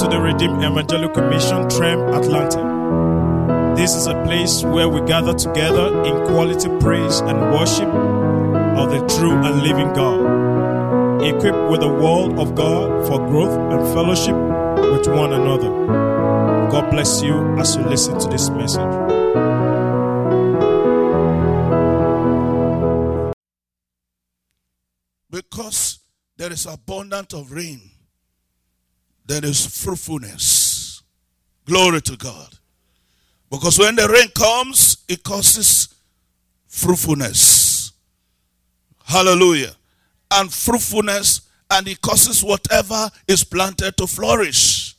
to the Redeemed Evangelical Commission, TREM Atlanta. This is a place where we gather together in quality praise and worship of the true and living God, equipped with the Word of God for growth and fellowship with one another. God bless you as you listen to this message. Because there is abundance of rain, there is fruitfulness. Glory to God. Because when the rain comes, it causes fruitfulness. Hallelujah. And fruitfulness, and it causes whatever is planted to flourish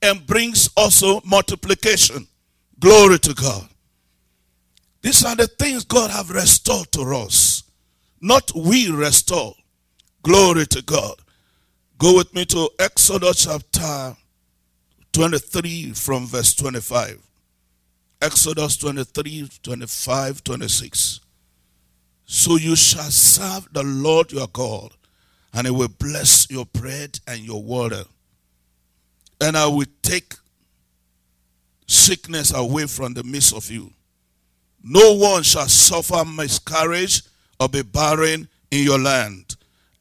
and brings also multiplication. Glory to God. These are the things God have restored to us. Not we restore. Glory to God. Go with me to Exodus chapter 23 from verse 25. Exodus 23, 25, 26. So you shall serve the Lord your God, and he will bless your bread and your water. And I will take sickness away from the midst of you. No one shall suffer miscarriage or be barren in your land.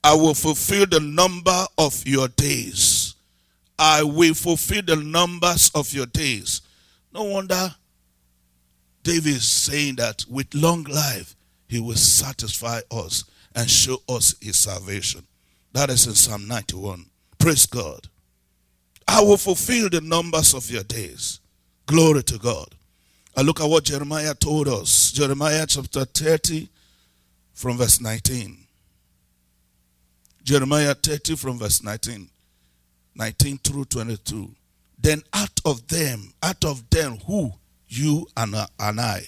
I will fulfill the number of your days. I will fulfill the numbers of your days. No wonder David is saying that with long life, he will satisfy us and show us his salvation. That is in Psalm 91. Praise God. I will fulfill the numbers of your days. Glory to God. And look at what Jeremiah told us. Jeremiah chapter 30 from verse 19. Jeremiah 30 from verse 19 through 22. Then out of them, who? You and I.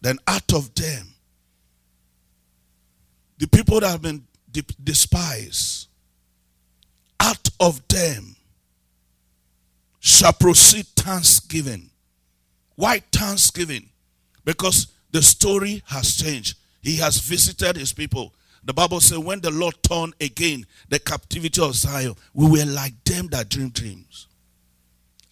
Then out of them, the people that have been despised, out of them shall proceed thanksgiving. Why thanksgiving? Because the story has changed. He has visited his people. The Bible says, when the Lord turned again the captivity of Zion, we were like them that dream dreams.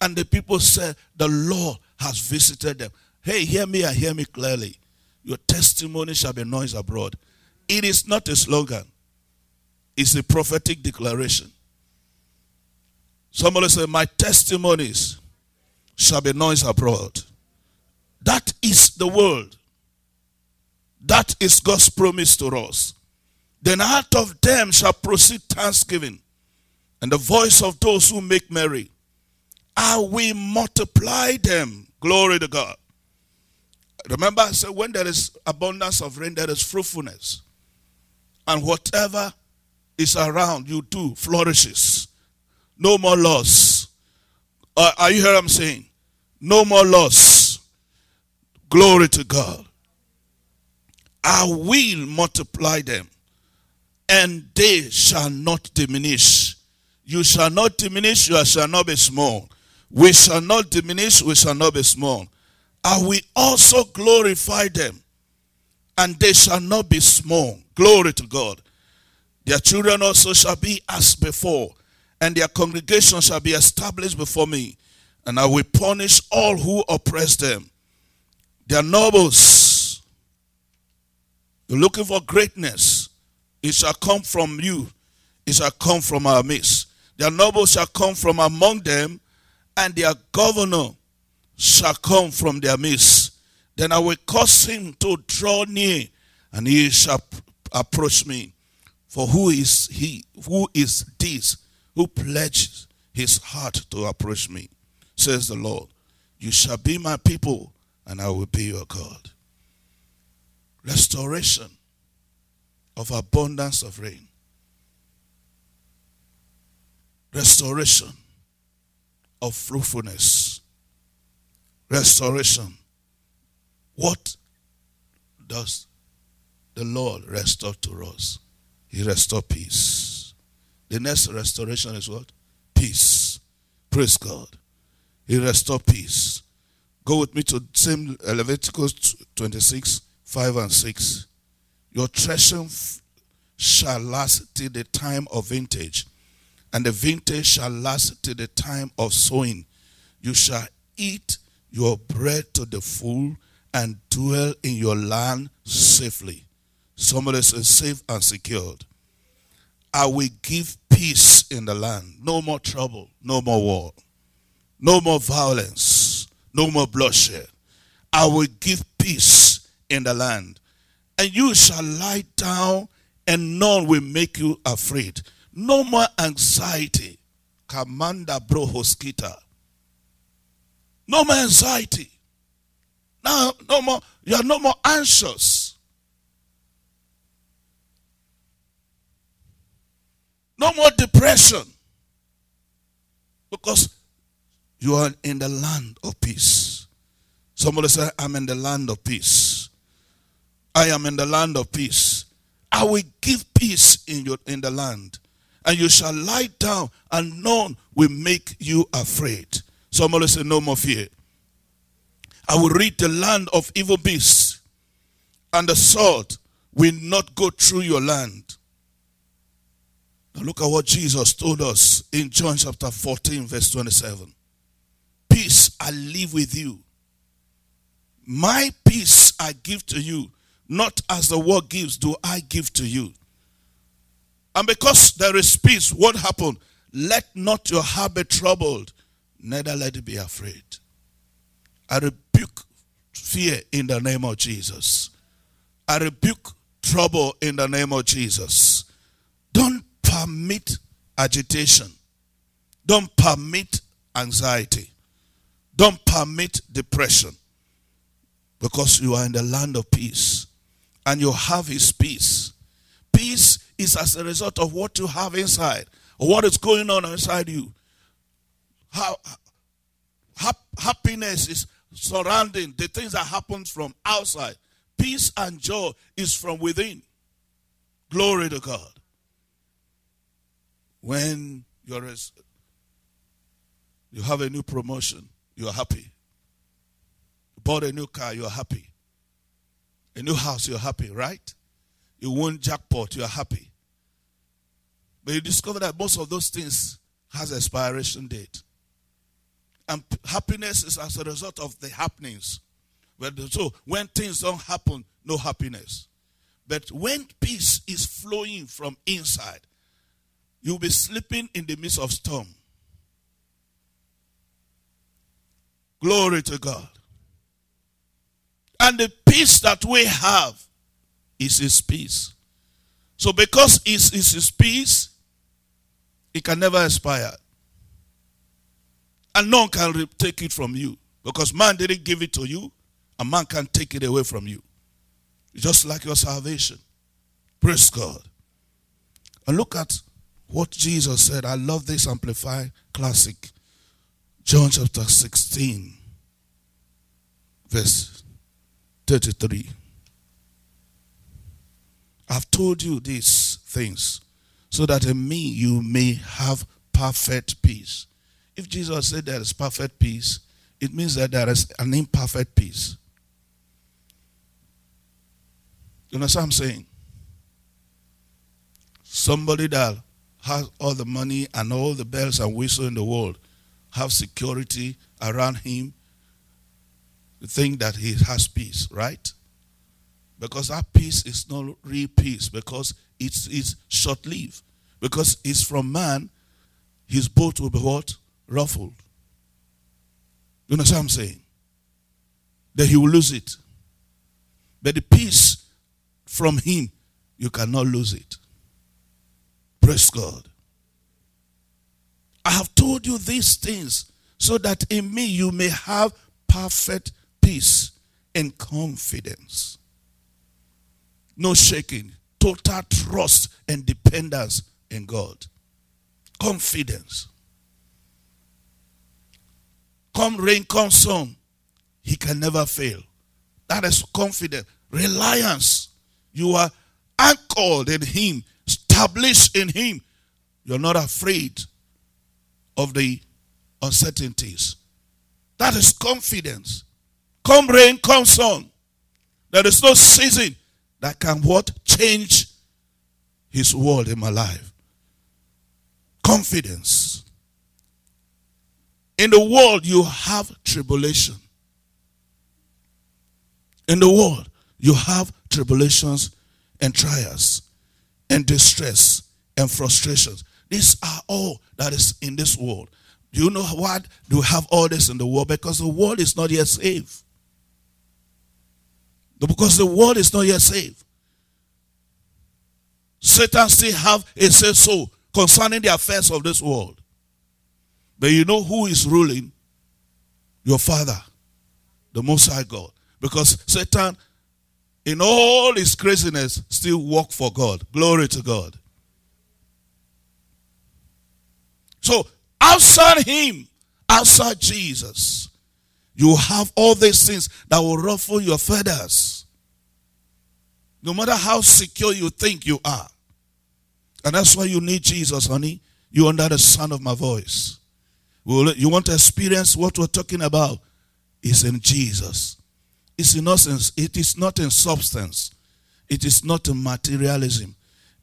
And the people said, the Lord has visited them. Hey, hear me and hear me clearly. Your testimony shall be noised abroad. It is not a slogan. It's a prophetic declaration. Somebody said, my testimonies shall be noised abroad. That is the world. That is God's promise to us. Then out of them shall proceed thanksgiving, and the voice of those who make merry. I will multiply them. Glory to God. Remember, I said when there is abundance of rain, there is fruitfulness. And whatever is around you do flourishes. No more loss. Are you hearing what I'm saying? No more loss. Glory to God. I will multiply them. And they shall not diminish. You shall not diminish, you shall not be small. We shall not diminish, we shall not be small. I will also glorify them, and they shall not be small. Glory to God. Their children also shall be as before, and their congregation shall be established before me, and I will punish all who oppress them. Their nobles, you're looking for greatness. It shall come from you. It shall come from our midst. Their nobles shall come from among them, and their governor shall come from their midst. Then I will cause him to draw near, and he shall approach me. For who is he? Who is this who pledges his heart to approach me? Says the Lord. You shall be my people, and I will be your God. Restoration of abundance of rain. Restoration of fruitfulness. Restoration. What does the Lord restore to us? He restores peace. The next restoration is what? Peace. Praise God. He restores peace. Go with me to same Leviticus 26, 5 and 6. Your threshing shall last till the time of vintage, and the vintage shall last till the time of sowing. You shall eat your bread to the full and dwell in your land safely. Somebody says safe and secured. I will give peace in the land. No more trouble, no more war, no more violence, no more bloodshed. I will give peace in the land. And you shall lie down and none will make you afraid. No more anxiety. Kamanda brohoskita. No more anxiety. Now, no more. You are no more anxious. No more depression. Because you are in the land of peace. Somebody said, I'm in the land of peace. I am in the land of peace. I will give peace in the land. And you shall lie down and none will make you afraid. Somebody say, no more fear. I will rid the land of evil beasts, and the sword will not go through your land. Now look at what Jesus told us in John chapter 14, verse 27. Peace I leave with you. My peace I give to you. Not as the world gives, do I give to you. And because there is peace, what happened? Let not your heart be troubled. Neither let it be afraid. I rebuke fear in the name of Jesus. I rebuke trouble in the name of Jesus. Don't permit agitation. Don't permit anxiety. Don't permit depression. Because you are in the land of peace. And you have His peace. Peace is as a result of what you have inside. Or what is going on inside you. Happiness is surrounding the things that happen from outside. Peace and joy is from within. Glory to God. When you have a new promotion, you're happy. You bought a new car, you're happy. A new house, you're happy, right? You won jackpot, you're happy. But you discover that most of those things has an expiration date. And happiness is as a result of the happenings. So when things don't happen, no happiness. But when peace is flowing from inside, you'll be sleeping in the midst of storm. Glory to God. And the peace that we have is His peace. So because it's His peace, it can never expire. And none can take it from you. Because man didn't give it to you. And man can't take it away from you. It's just like your salvation. Praise God. And look at what Jesus said. I love this Amplified Classic. John chapter 16. Verse 33. I've told you these things, so that in me you may have perfect peace. If Jesus said there is perfect peace, it means that there is an imperfect peace. You understand what I'm saying? Somebody that has all the money and all the bells and whistles in the world have security around him, think that he has peace, right? Because that peace is not real peace, because it's short-lived. Because it's from man, his boat will be what? Ruffled. You know what I'm saying? That he will lose it. But the peace from him, you cannot lose it. Praise God. I have told you these things so that in me you may have perfect peace and confidence. No shaking. Total trust and dependence in God. Confidence. Come rain, come sun, He can never fail. That is confidence. Reliance. You are anchored in Him, established in Him. You're not afraid of the uncertainties. That is confidence. Come rain, come sun. There is no season that can what? Change His world in my life. confidence. In the world, you have tribulation. In the world, you have tribulations and trials and distress and frustrations. These are all that is in this world. Do you know why you have all this in the world? Because the world is not yet saved. Because the world is not yet saved. Satan still have a say-so concerning the affairs of this world. But you know who is ruling? Your Father, the Most High God. Because Satan, in all his craziness, still works for God. Glory to God. So, outside him, outside Jesus, you have all these things that will ruffle your feathers. No matter how secure you think you are. And that's why you need Jesus, honey. You under the sound of my voice. You want to experience what we're talking about? It's in Jesus. It's in us. It is not in substance. It is not in materialism.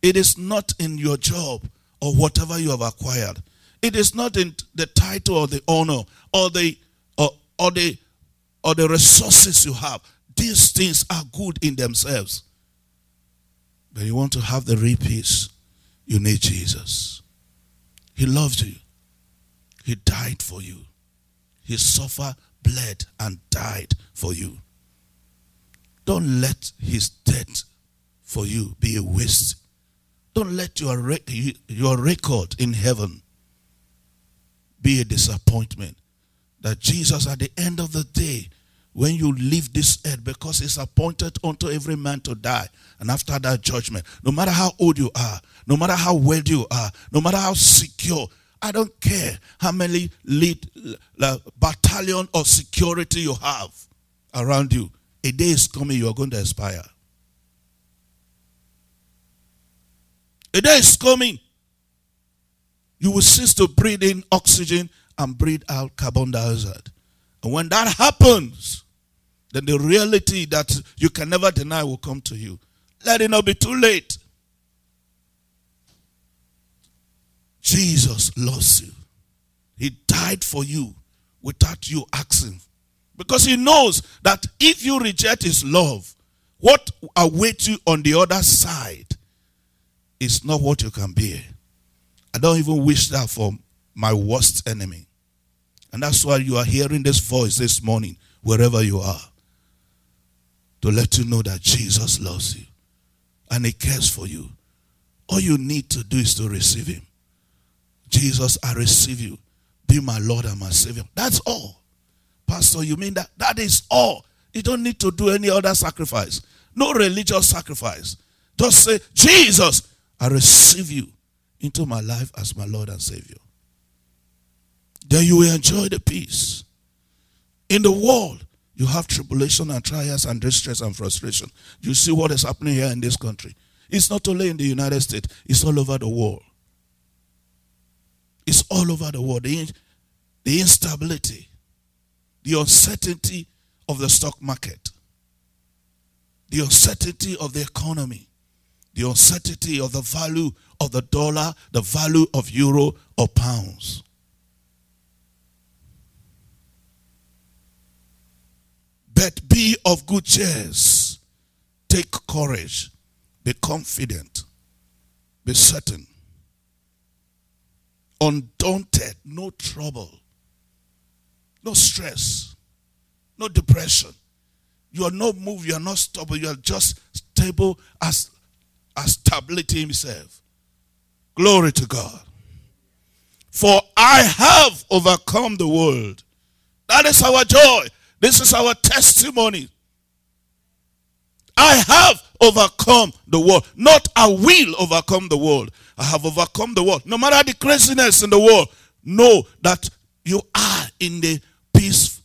It is not in your job or whatever you have acquired. It is not in the title or the honor or the resources you have. These things are good in themselves. But you want to have the real peace, you need Jesus. He loved you. He died for you. He suffered, bled, and died for you. Don't let his death for you be a waste. Don't let your record in heaven be a disappointment. That Jesus, at the end of the day, when you leave this earth, because it's appointed unto every man to die, and after that judgment, no matter how old you are, no matter how well you are, no matter how secure, I don't care how many battalion of security you have around you, a day is coming you are going to expire. A day is coming you will cease to breathe in oxygen and breathe out carbon dioxide. And when that happens, then the reality that you can never deny will come to you. Let it not be too late. Jesus loves you. He died for you without you asking. Because he knows that if you reject his love, what awaits you on the other side is not what you can bear. I don't even wish that for my worst enemy. And that's why you are hearing this voice this morning, wherever you are, to let you know that Jesus loves you and he cares for you. All you need to do is to receive him. Jesus, I receive you. Be my Lord and my Savior. That's all. Pastor, you mean that? That is all. You don't need to do any other sacrifice. No religious sacrifice. Just say, Jesus, I receive you into my life as my Lord and Savior. Then you will enjoy the peace. In the world, you have tribulation and trials and distress and frustration. You see what is happening here in this country. It's not only in the United States. It's all over the world. It's all over the world. The instability, the uncertainty of the stock market, the uncertainty of the economy, the uncertainty of the value of the dollar, the value of euro or pounds. But be of good cheer. Take courage. Be confident. Be certain. Undaunted, no trouble, no stress, no depression. You are not moved, you are not stubborn, you are just stable as stability himself. Glory to God. For I have overcome the world. That is our joy. This is our testimony. I have overcome the world. Not I will overcome the world. I have overcome the world. No matter the craziness in the world, know that you are in the peace,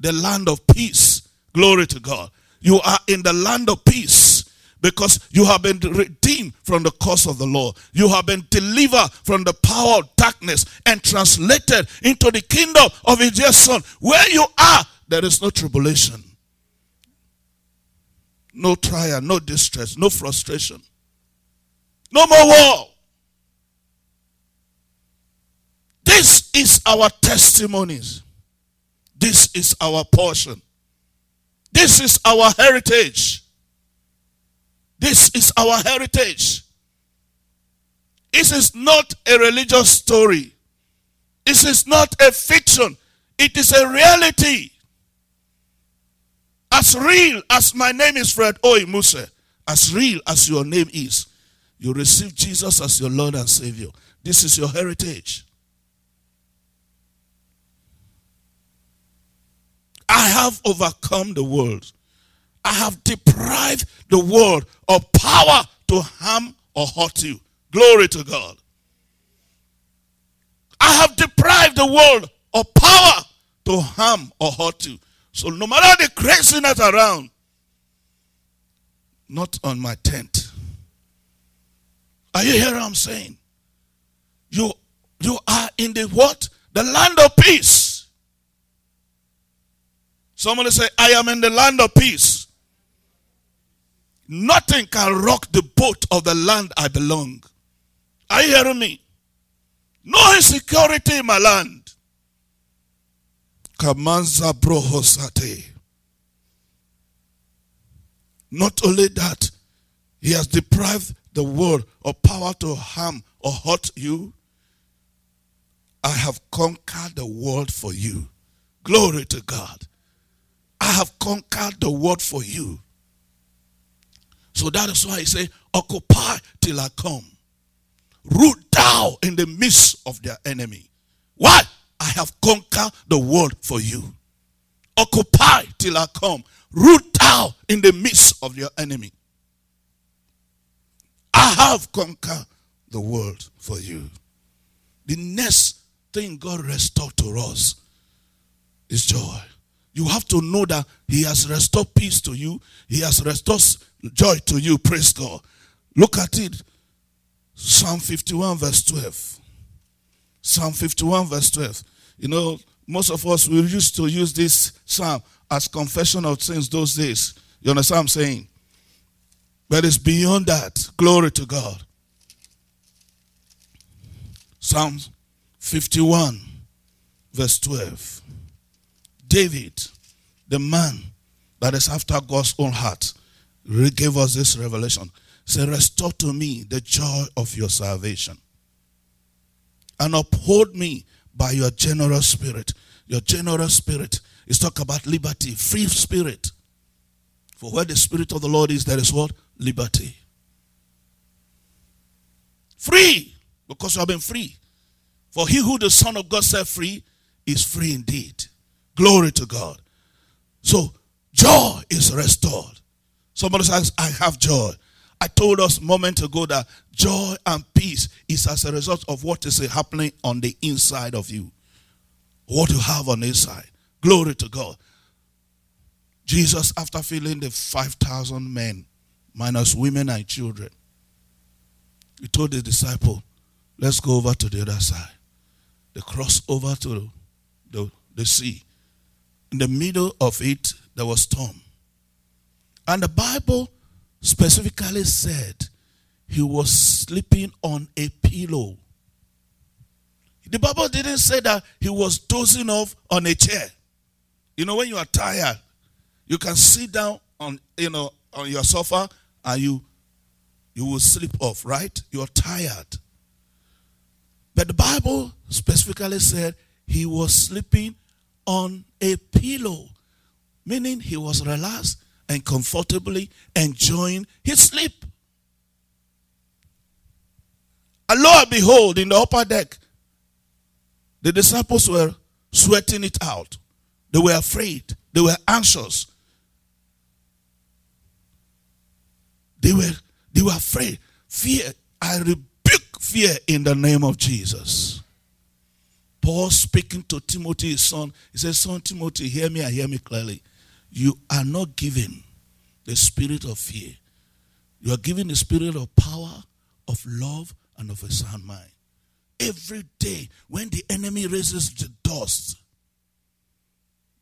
the land of peace. Glory to God. You are in the land of peace because you have been redeemed from the curse of the law. You have been delivered from the power of darkness and translated into the kingdom of his dear son. Where you are, there is no tribulation, no trial, no distress, no frustration. No more war. is our testimonies. This is our portion. This is our heritage. This is our heritage. This is not a religious story. This is not a fiction. It is a reality. As real as my name is Fred Imuseh, as real as your name is, you receive Jesus as your Lord and Savior. This is your heritage. I have overcome the world. I have deprived the world of power to harm or hurt you. Glory to God. I have deprived the world of power to harm or hurt you. So no matter the craziness around, not on my tent. Are you hearing what I'm saying? You are in the what? The land of peace. Somebody say, I am in the land of peace. Nothing can rock the boat of the land I belong. Are you hearing me? No insecurity in my land. Not only that, he has deprived the world of power to harm or hurt you. I have conquered the world for you. Glory to God. I have conquered the world for you. So that is why he said, occupy till I come. Root thou in the midst of their enemy. Why? I have conquered the world for you. Occupy till I come. Root out in the midst of your enemy. I have conquered the world for you. The next thing God restored to us is joy. You have to know that he has restored peace to you. He has restored joy to you. Praise God. Look at it. Psalm 51 verse 12. Psalm 51 verse 12. You know, most of us, we used to use this psalm as confession of sins those days. You understand what I'm saying? But it's beyond that. Glory to God. Psalm 51 verse 12. David, the man that is after God's own heart, gave us this revelation. He said, restore to me the joy of your salvation. And uphold me by your generous spirit. Your generous spirit is talk about liberty, free spirit. For where the spirit of the Lord is, there is what? Liberty. Free, because you have been free. For he who the Son of God set free is free indeed. Glory to God. So joy is restored. Somebody says, I have joy. I told us a moment ago that joy and peace is as a result of what is happening on the inside of you. What you have on the inside. Glory to God. Jesus, after feeding the 5,000 men, minus women and children, he told the disciple, let's go over to the other side. They crossed over to the sea. In the middle of it, there was storm. And the Bible specifically said he was sleeping on a pillow. The Bible didn't say that he was dozing off on a chair. You know, when you are tired, you can sit down on, you know, on your sofa and you will sleep off, right? You are tired. But the Bible specifically said he was sleeping on a pillow, meaning he was relaxed and comfortably enjoying his sleep. And lo and behold, in the upper deck, the disciples were sweating it out. They were afraid. They were anxious. They were afraid. Fear. I rebuke fear in the name of Jesus. Paul speaking to Timothy, his son, he says, son Timothy, hear me and hear me clearly. You are not given the spirit of fear. You are given the spirit of power, of love, and of a sound mind. Every day when the enemy raises the dust,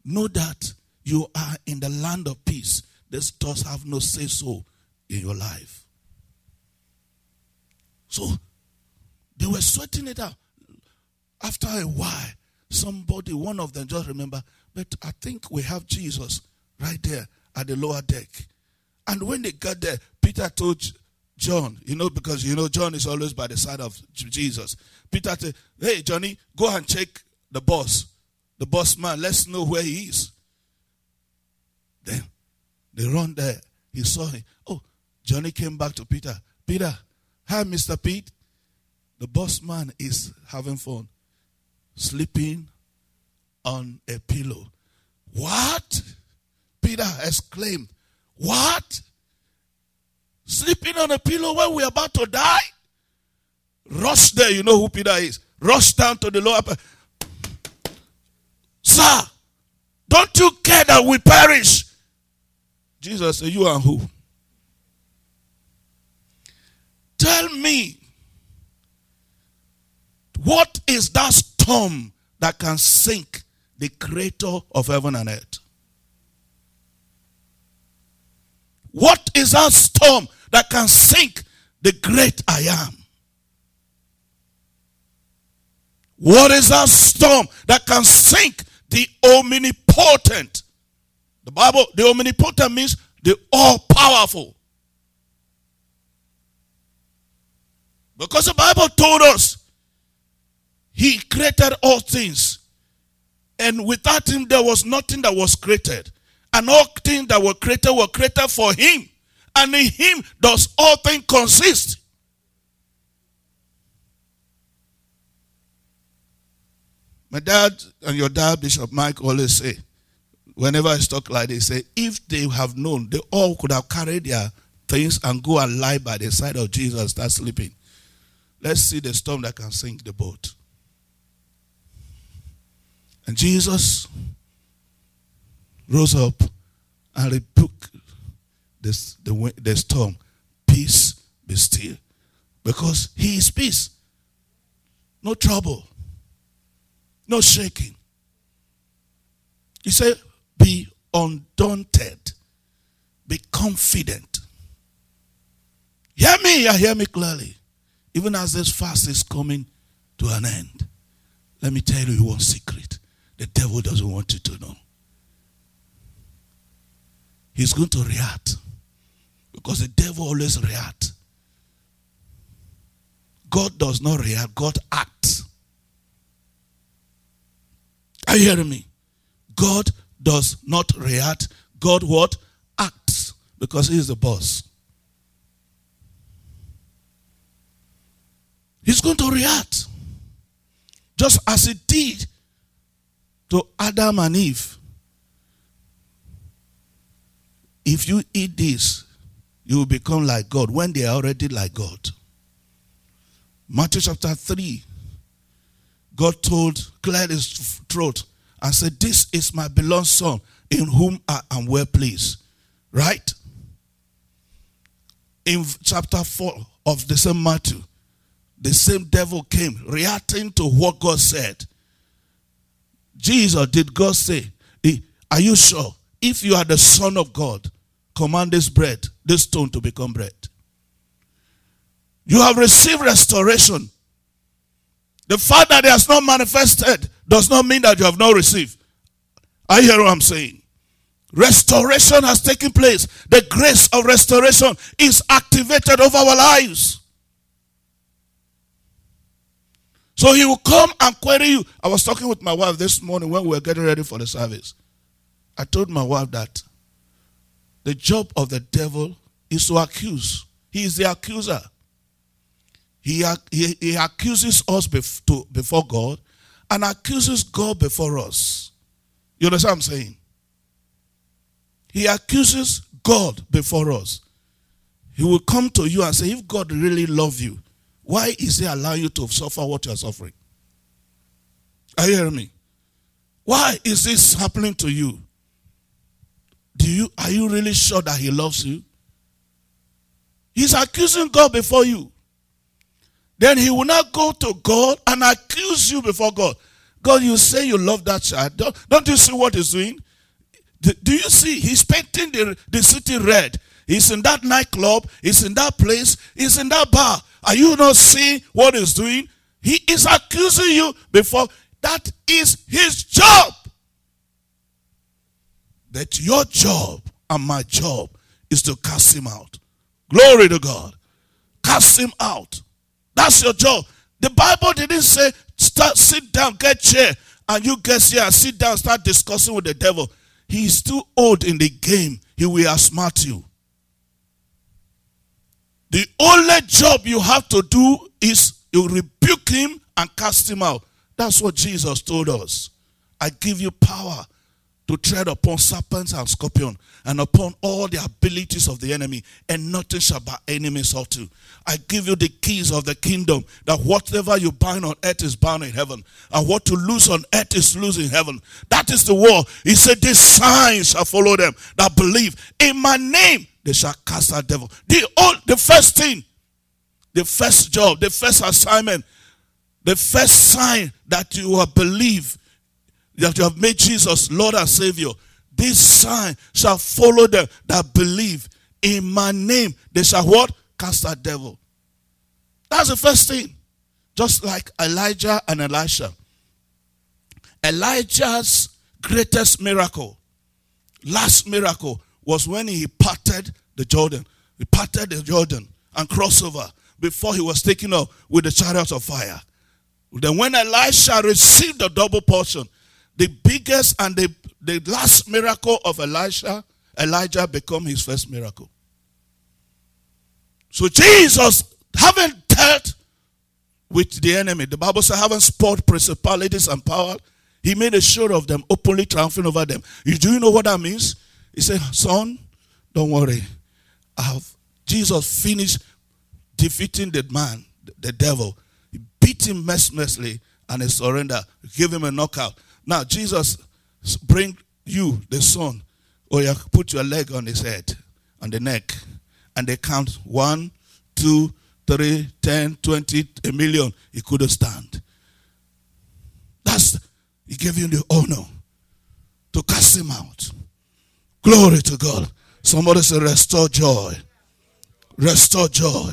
know that you are in the land of peace. This dust have no say-so in your life. So, they were sweating it out. after a while, somebody, one of them, just remember, but I think we have Jesus right there at the lower deck. And when they got there, Peter told John, because John is always by the side of Jesus. Peter said, hey, Johnny, go and check the boss man. Let's know where he is. Then they run there. He saw him. Oh, Johnny came back to Peter. Peter, hi, Mr. Pete. The boss man is having fun, sleeping on a pillow. What? Peter exclaimed, what? Sleeping on a pillow when we're about to die? Rush there, you know who Peter is. Rush down to the lower. Sir, don't you care that we perish? Jesus said, you and who? Tell me, what is that storm that can sink the creator of heaven and earth? What is that storm that can sink the great I am? What is that storm that can sink the omnipotent? The Bible, the omnipotent means the all-powerful. Because the Bible told us he created all things. And without him there was nothing that was created. And all things that were created for him. And in him does all things consist. My dad and your dad, Bishop Mike, always say, whenever I talk like this, say, if they have known, they all could have carried their things and go and lie by the side of Jesus and start sleeping. Let's see the storm that can sink the boat. And Jesus rose up and rebuked the storm. Peace, be still. Because he is peace. No trouble. No shaking. He said, be undaunted. Be confident. Hear me, you hear me clearly. Even as this fast is coming to an end, let me tell you one secret. The devil doesn't want you to know. He's going to react. Because the devil always reacts. God does not react. God acts. Are you hearing me? God does not react. God what? Acts. Because he is the boss. He's going to react. Just as he did to Adam and Eve. If you eat this, you will become like God when they are already like God. Matthew chapter 3. God told, cleared his throat and said, this is my beloved son in whom I am well pleased. Right? In chapter 4 of the same Matthew, the same devil came, reacting to what God said. Jesus, did God say, are you sure? If you are the Son of God, command this bread, this stone to become bread. You have received restoration. The fact that it has not manifested does not mean that you have not received. I hear what I'm saying. Restoration has taken place. The grace of restoration is activated over our lives. So he will come and query you. I was talking with my wife this morning when we were getting ready for the service. I told my wife that the job of the devil is to accuse. He is the accuser. He accuses us before God and accuses God before us. You understand what I'm saying? He accuses God before us. He will come to you and say, if God really loves you, why is he allowing you to suffer what you are suffering? Are you hearing me? Why is this happening to you? Are you really sure that he loves you? He's accusing God before you. Then he will not go to God and accuse you before God. God, you say you love that child. Don't you see what he's doing? Do you see? He's painting the city red. He's in that nightclub. He's in that place. He's in that bar. Are you not seeing what he's doing? He is accusing you before. That is his job. That your job and my job is to cast him out. Glory to God. Cast him out. That's your job. The Bible didn't say, sit down, get chair, and you get here and sit down, start discussing with the devil. He is too old in the game. He will outsmart you. The only job you have to do is you rebuke him and cast him out. That's what Jesus told us. I give you power to tread upon serpents and scorpions and upon all the abilities of the enemy, and nothing shall by any means hurt you. I give you the keys of the kingdom, that whatever you bind on earth is bound in heaven, and what you loose on earth is loose in heaven. That is the word. He said, these signs shall follow them that believe. In my name, they shall cast out devil. The first thing, the first job, the first assignment, the first sign that you have believed, that you have made Jesus Lord and Savior, this sign shall follow them that believe. In my name, they shall what? Cast out devil. That's the first thing. Just like Elijah and Elisha. Elijah's greatest miracle, last miracle, was when he parted the Jordan. He parted the Jordan and crossed over before he was taken up with the chariots of fire. Then when Elisha received the double portion, the biggest and the last miracle of Elijah became his first miracle. So Jesus, haven't dealt with the enemy. The Bible says, haven't spoiled principalities and power. He made a show of them, openly triumphing over them. Do you know what that means? He said, son, don't worry. Jesus finished defeating the man, the devil. He beat him mercilessly and he surrendered. He gave him a knockout. Now, Jesus, bring you, the son, or you put your leg on his head, on the neck, and they count 1, 2, 3, 10, 20, a million. He couldn't stand. He gave him the honor to cast him out. Glory to God. Somebody say, restore joy. Restore joy.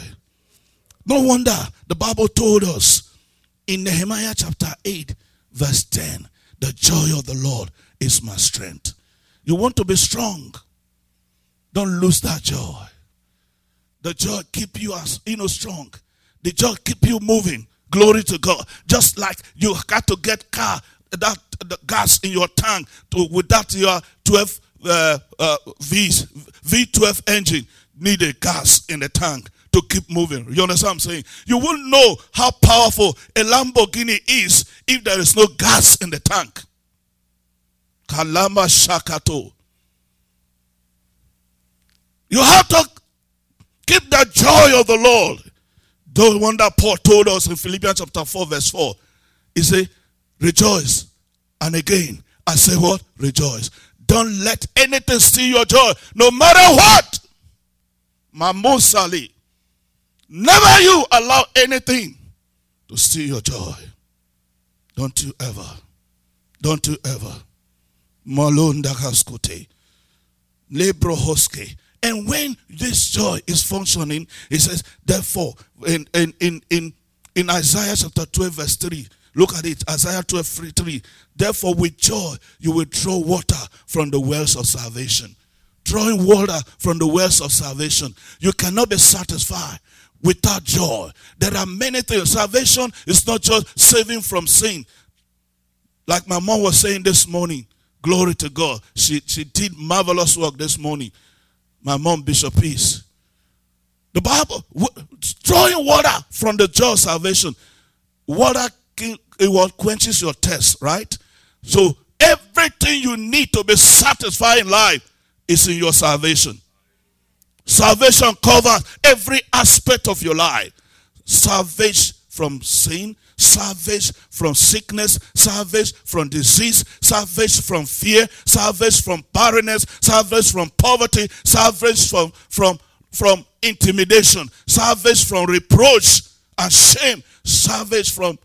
No wonder the Bible told us in Nehemiah chapter 8, verse 10, the joy of the Lord is my strength. You want to be strong. Don't lose that joy. The joy keep you strong. The joy keep you moving. Glory to God. Just like you got to get the gas in your tank without your 12 V12 engine. Need a gas in the tank to keep moving. You understand what I'm saying? You won't know how powerful a Lamborghini is if there is no gas in the tank. Kalama Shakato. You have to keep the joy of the Lord. The one that Paul told us in Philippians chapter 4 verse 4. He said, rejoice. And again, I say what? Rejoice. Don't let anything steal your joy. No matter what. Mamosali. Never you allow anything to steal your joy. Don't you ever. Don't you ever. Malunda Haskote. Lebro Hoske. And when this joy is functioning, it says, therefore, in Isaiah chapter 12 verse 3, look at it, Isaiah 12 3, therefore with joy you will draw water from the wells of salvation. Drawing water from the wells of salvation. You cannot be satisfied without joy. There are many things. Salvation is not just saving from sin. Like my mom was saying this morning, glory to God, she did marvelous work this morning. My mom, Bishop Peace. The Bible, drawing water from the joy of salvation. Water, it quenches your thirst, right? So everything you need to be satisfied in life is in your salvation. Salvation covers every aspect of your life. Salvation from sin, salvation from sickness, salvation from disease, salvation from fear, salvation from barrenness, salvation from poverty, salvation from intimidation, salvation from reproach and shame, salvation from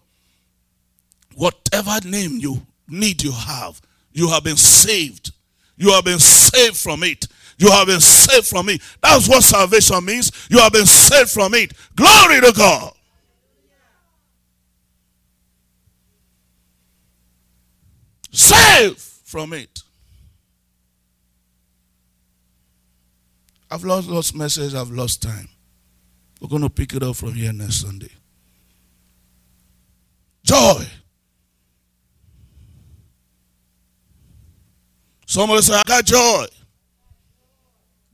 whatever name you need you have. You have been saved. You have been saved from it. You have been saved from it. That's what salvation means. You have been saved from it. Glory to God. save from it. I've lost message. I've lost time. We're going to pick it up from here next Sunday. Joy. Somebody say, I got joy.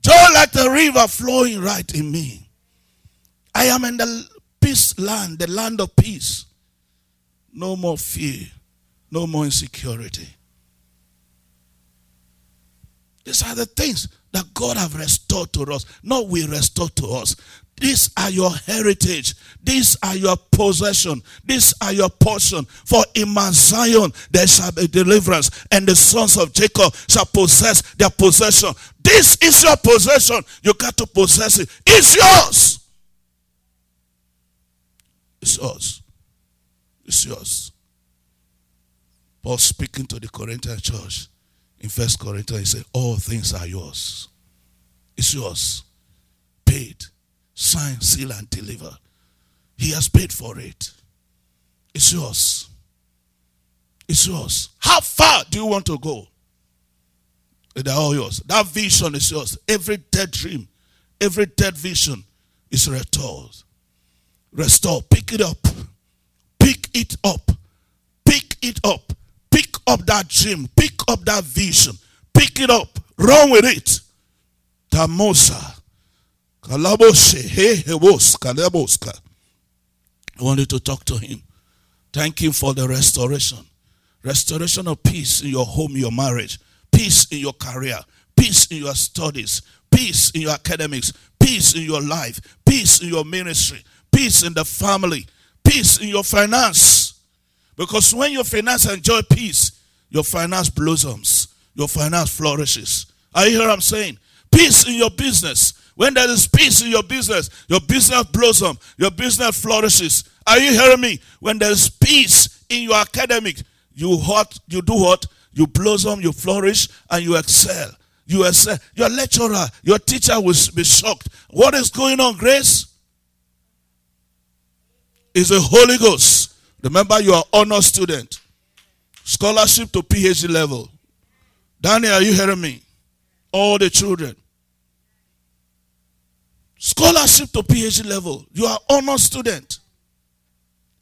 Joy like the river flowing right in me. I am in the peace land, the land of peace. No more fear. No more insecurity. These are the things that God have restored to us. Not we restore to us. These are your heritage. These are your possession. These are your portion. For in Mount Zion there shall be deliverance, and the sons of Jacob shall possess their possession. This is your possession. You got to possess it. It's yours. It's yours. It's yours. Paul speaking to the Corinthian church in 1 Corinthians, he said, all things are yours. It's yours. Paid. Sign, seal, and deliver. He has paid for it. It's yours. It's yours. How far do you want to go? They're all yours. That vision is yours. Every dead dream, every dead vision is restored. Restore. Pick it up. Pick it up. Pick it up. Pick up that dream. Pick up that vision. Pick it up. Run with it. Tremusa. I wanted to talk to him. Thank him for the restoration. Restoration of peace in your home, your marriage. Peace in your career. Peace in your studies. Peace in your academics. Peace in your life. Peace in your ministry. Peace in the family. Peace in your finance. Because when your finance enjoy peace, your finance blossoms. Your finance flourishes. Are you hear what I'm saying? Peace in your business. When there is peace in your business blossoms, your business flourishes. Are you hearing me? When there is peace in your academic, you do what? You blossom, you flourish, and you excel. You excel. Your lecturer, your teacher will be shocked. What is going on, Grace? It's the Holy Ghost. Remember, you are honor student. Scholarship to PhD level. Daniel, are you hearing me? All the children. Scholarship to PhD level. You are honor student.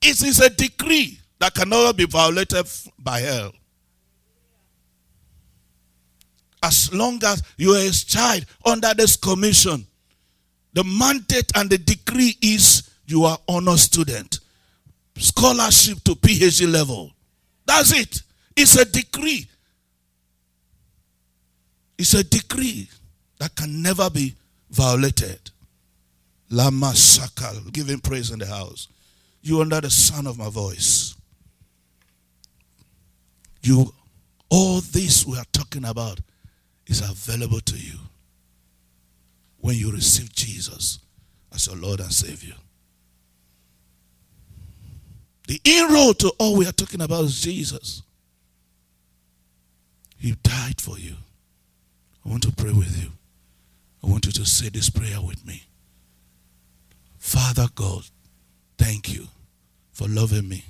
It is a decree that cannot be violated by hell. As long as you are a child under this commission, the mandate and the decree is you are honor student. Scholarship to PhD level. That's it. It's a decree. It's a decree that can never be violated. Lama Sakal. Give him praise in the house. You under the sound of my voice. You, all this we are talking about is available to you when you receive Jesus as your Lord and Savior. The inroad to all we are talking about is Jesus. He died for you. I want to pray with you. I want you to say this prayer with me. Father God, thank you for loving me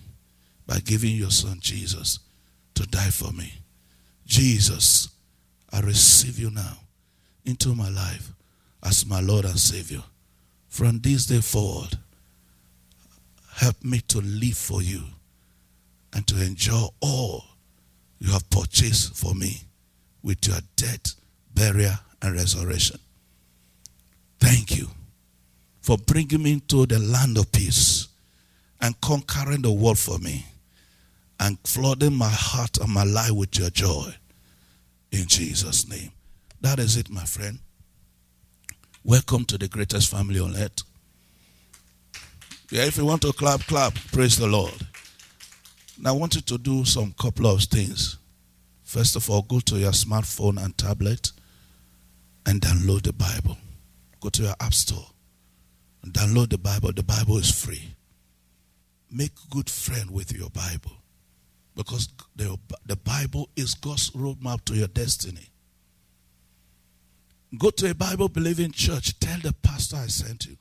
by giving your son Jesus to die for me. Jesus, I receive you now into my life as my Lord and Savior. From this day forward, help me to live for you and to enjoy all you have purchased for me with your death, burial, and resurrection. Thank you for bringing me into the land of peace and conquering the world for me and flooding my heart and my life with your joy. In Jesus' name. That is it, my friend. Welcome to the greatest family on earth. Yeah, if you want to clap, clap. Praise the Lord. Now I want you to do some couple of things. First of all, go to your smartphone and tablet and download the Bible. Go to your app store. Download the Bible. The Bible is free. Make good friend with your Bible. Because the Bible is God's roadmap to your destiny. Go to a Bible-believing church. Tell the pastor I sent you.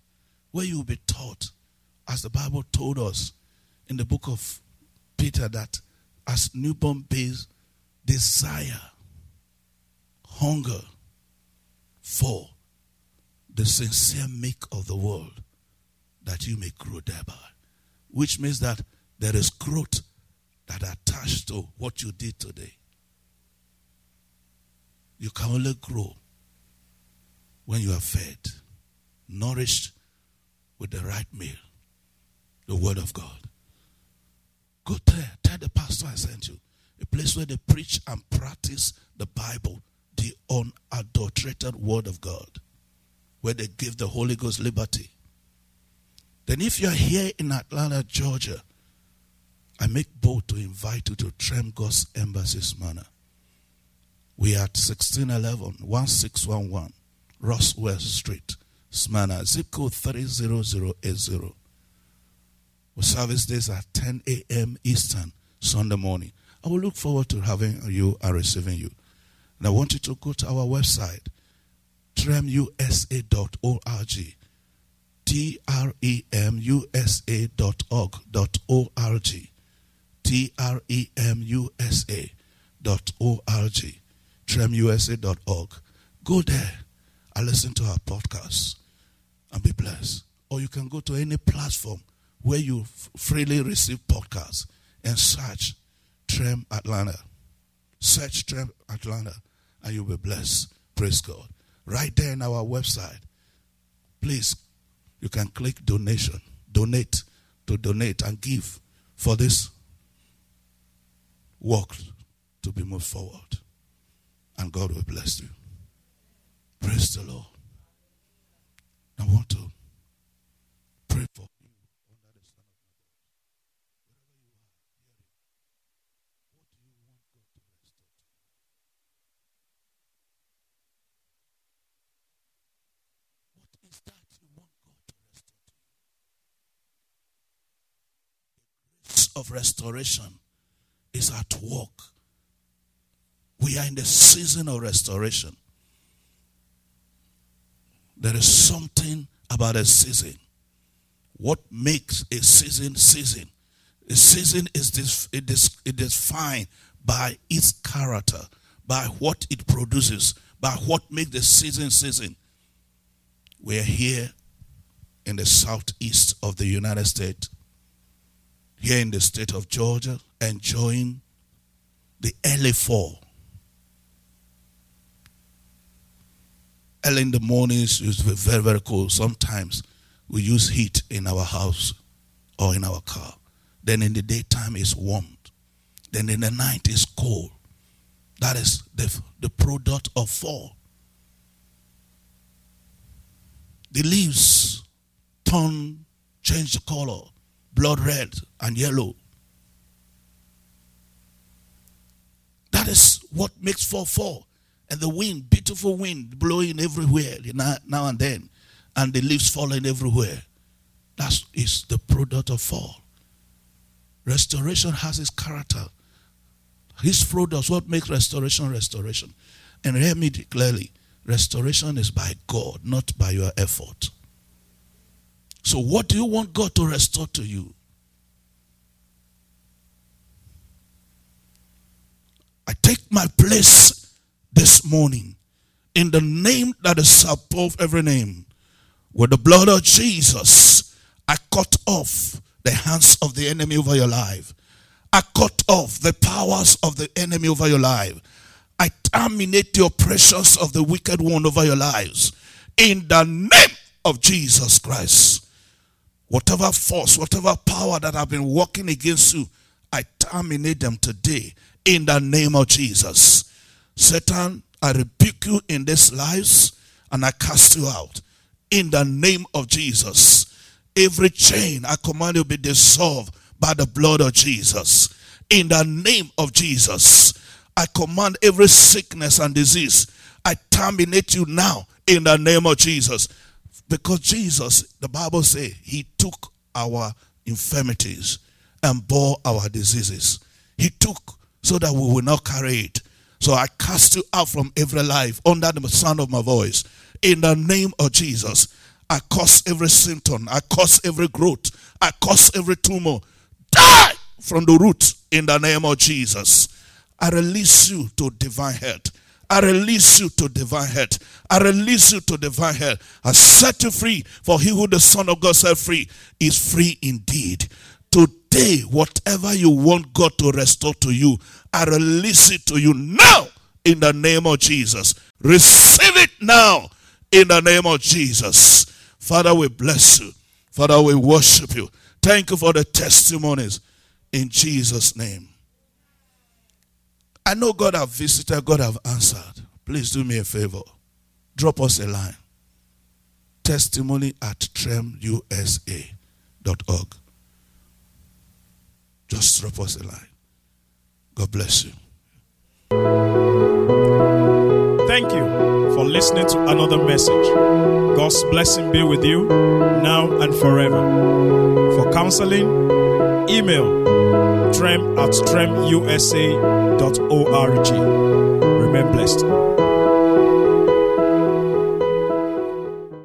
Where you will be taught. As the Bible told us in the book of Peter that as newborn babes desire, hunger for the sincere milk of the world, that you may grow thereby. Which means that there is growth that attached to what you did today. You can only grow when you are fed, nourished with the right meal, the Word of God. Go there. Tell the pastor I sent you. A place where they preach and practice the Bible, the unadulterated Word of God, where they give the Holy Ghost liberty. Then if you're here in Atlanta, Georgia, I make bold to invite you to Trem God's Embassy's Manor. We are at 1611 1611 Roswell Street, Smyrna, zip code 30080. Our service days are 10 a.m. Eastern, Sunday morning. I will look forward to having you and receiving you. And I want you to go to our website, tremusa.org. tremusa.org. tremusa.org. tremusa.org. Go there and listen to our podcast and be blessed. Or you can go to any platform where you freely receive podcasts and search Trem Atlanta. Search Trem Atlanta and you'll be blessed. Praise God. Right there in our website, please, you can click donation. Donate and give for this work to be moved forward. And God will bless you. Praise the Lord. I want to pray for you. What is that you want God to restore to you? The grace of restoration is at work. We are in the season of restoration. There is something about a season. What makes a season season? A season is defined by its character, by what it produces, by what makes the season season. We are here in the southeast of the United States, here in the state of Georgia, enjoying the early fall. Early in the mornings, it's very, very cold. Sometimes we use heat in our house or in our car. Then in the daytime, it's warm. Then in the night, it's cold. That is the product of fall. The leaves turn, change the color, blood red and yellow. That is what makes fall fall. And the wind, beautiful wind, blowing everywhere now and then. And the leaves falling everywhere. That is the product of fall. Restoration has its character. His products, what makes restoration, restoration. And hear me clearly. Restoration is by God, not by your effort. So what do you want God to restore to you? I take my place this morning, in the name that is above every name, with the blood of Jesus, I cut off the hands of the enemy over your life. I cut off the powers of the enemy over your life. I terminate the oppressions of the wicked one over your lives. In the name of Jesus Christ, whatever force, whatever power that have been working against you, I terminate them today. In the name of Jesus. Satan, I rebuke you in these lives and I cast you out. In the name of Jesus. Every chain, I command you be dissolved by the blood of Jesus. In the name of Jesus. I command every sickness and disease. I terminate you now in the name of Jesus. Because Jesus, the Bible says, he took our infirmities and bore our diseases. He took so that we will not carry it. So I cast you out from every life under the sound of my voice. In the name of Jesus, I curse every symptom. I curse every growth. I curse every tumor. Die from the root in the name of Jesus. I release you to divine health. I release you to divine health. I release you to divine health. I set you free, for he who the Son of God set free is free indeed. Today, whatever you want God to restore to you, I release it to you now in the name of Jesus. Receive it now in the name of Jesus. Father, we bless you. Father, we worship you. Thank you for the testimonies in Jesus' name. I know God have visited, God have answered. Please do me a favor. Drop us a line. Testimony at tremusa.org. Just drop us a line. God bless you. Thank you for listening to another message. God's blessing be with you now and forever. For counseling, email trem@tremusa.org.